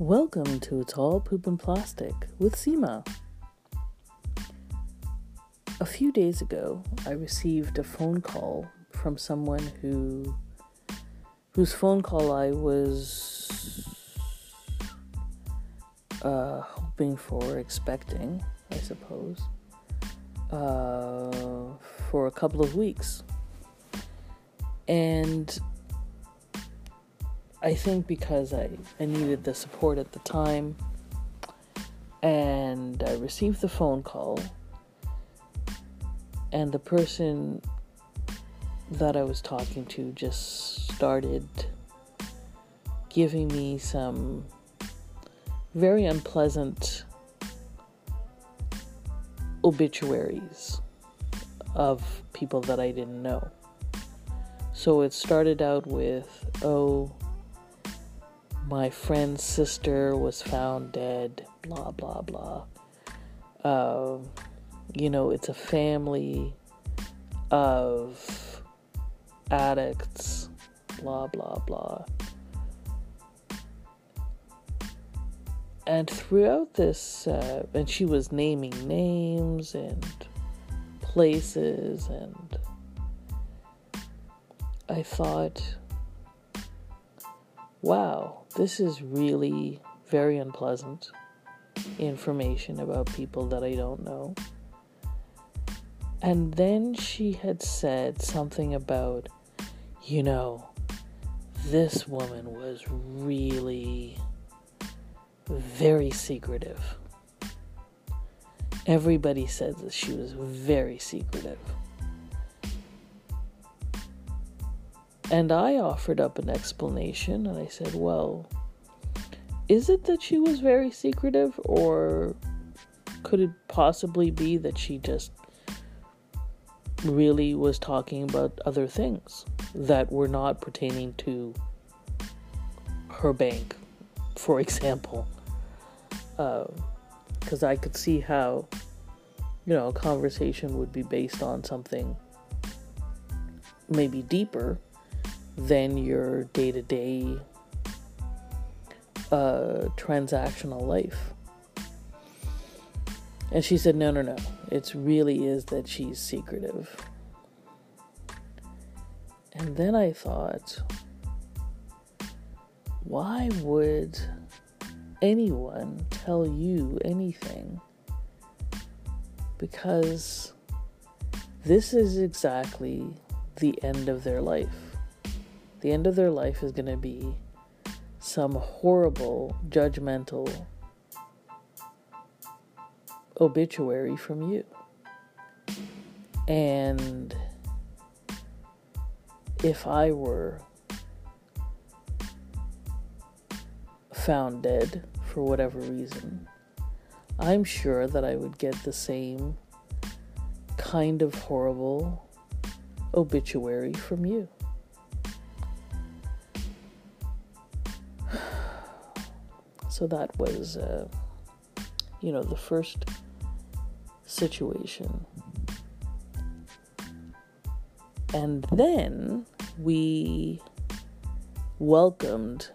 Welcome to It's All Poop and Plastic with Seema. A few days ago, I received a phone call from someone whose phone call I was hoping for, expecting, I suppose, for a couple of weeks. And I think because I needed the support at the time, and I received the phone call, and the person that I was talking to just started giving me some very unpleasant obituaries of people that I didn't know. So it started out with, oh, my friend's sister was found dead, blah, blah, blah. It's a family of addicts, blah, blah, blah. And throughout this, and she was naming names and places, and I thought, wow, this is really very unpleasant information about people that I don't know. And then she had said something about, this woman was really very secretive. Everybody said that she was very secretive. And I offered up an explanation, and I said, well, is it that she was very secretive, or could it possibly be that she just really was talking about other things that were not pertaining to her bank, for example? Because I could see how, a conversation would be based on something maybe deeper than your day-to-day transactional life. And she said, no. It really is that she's secretive. And then I thought, why would anyone tell you anything? Because this is exactly the end of their life. The end of their life is going to be some horrible, judgmental obituary from you. And if I were found dead for whatever reason, I'm sure that I would get the same kind of horrible obituary from you. So that was, the first situation. And then we welcomed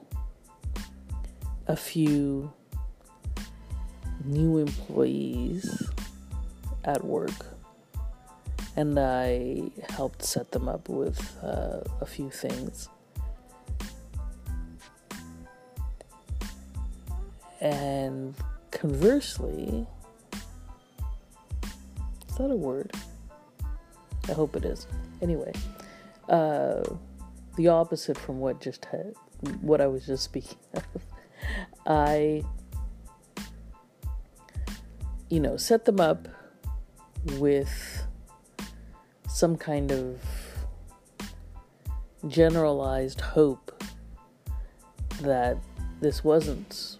a few new employees at work. And I helped set them up with a few things. And conversely, is that a word? I hope it is. Anyway, the opposite from what I was just speaking of. I, set them up with some kind of generalized hope that this wasn't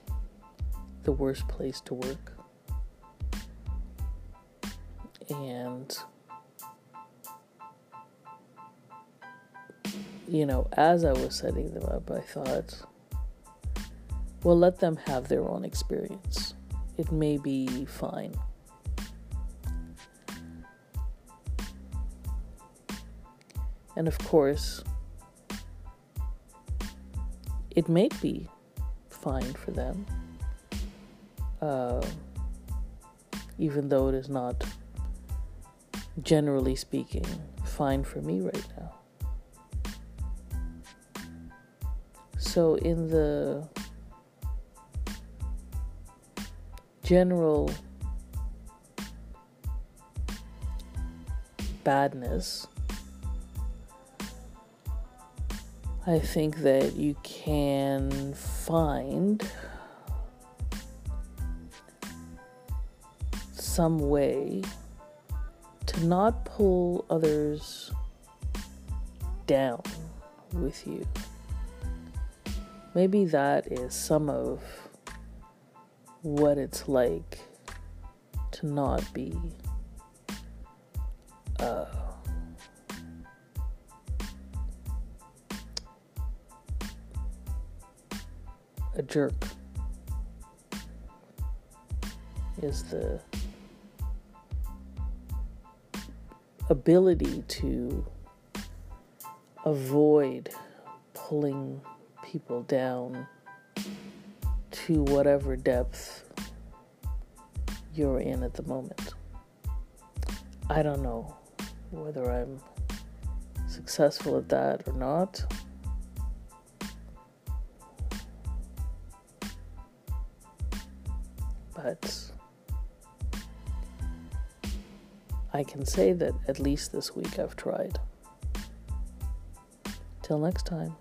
the worst place to work, and as I was setting them up, I thought, well, let them have their own experience, it may be fine. And of course it may be fine for them, even though it is not, generally speaking, fine for me right now. So in the general badness, I think that you can find some way to not pull others down with you. Maybe that is some of what it's like to not be a jerk, is the ability to avoid pulling people down to whatever depth you're in at the moment. I don't know whether I'm successful at that or not. But I can say that at least this week I've tried. Till next time.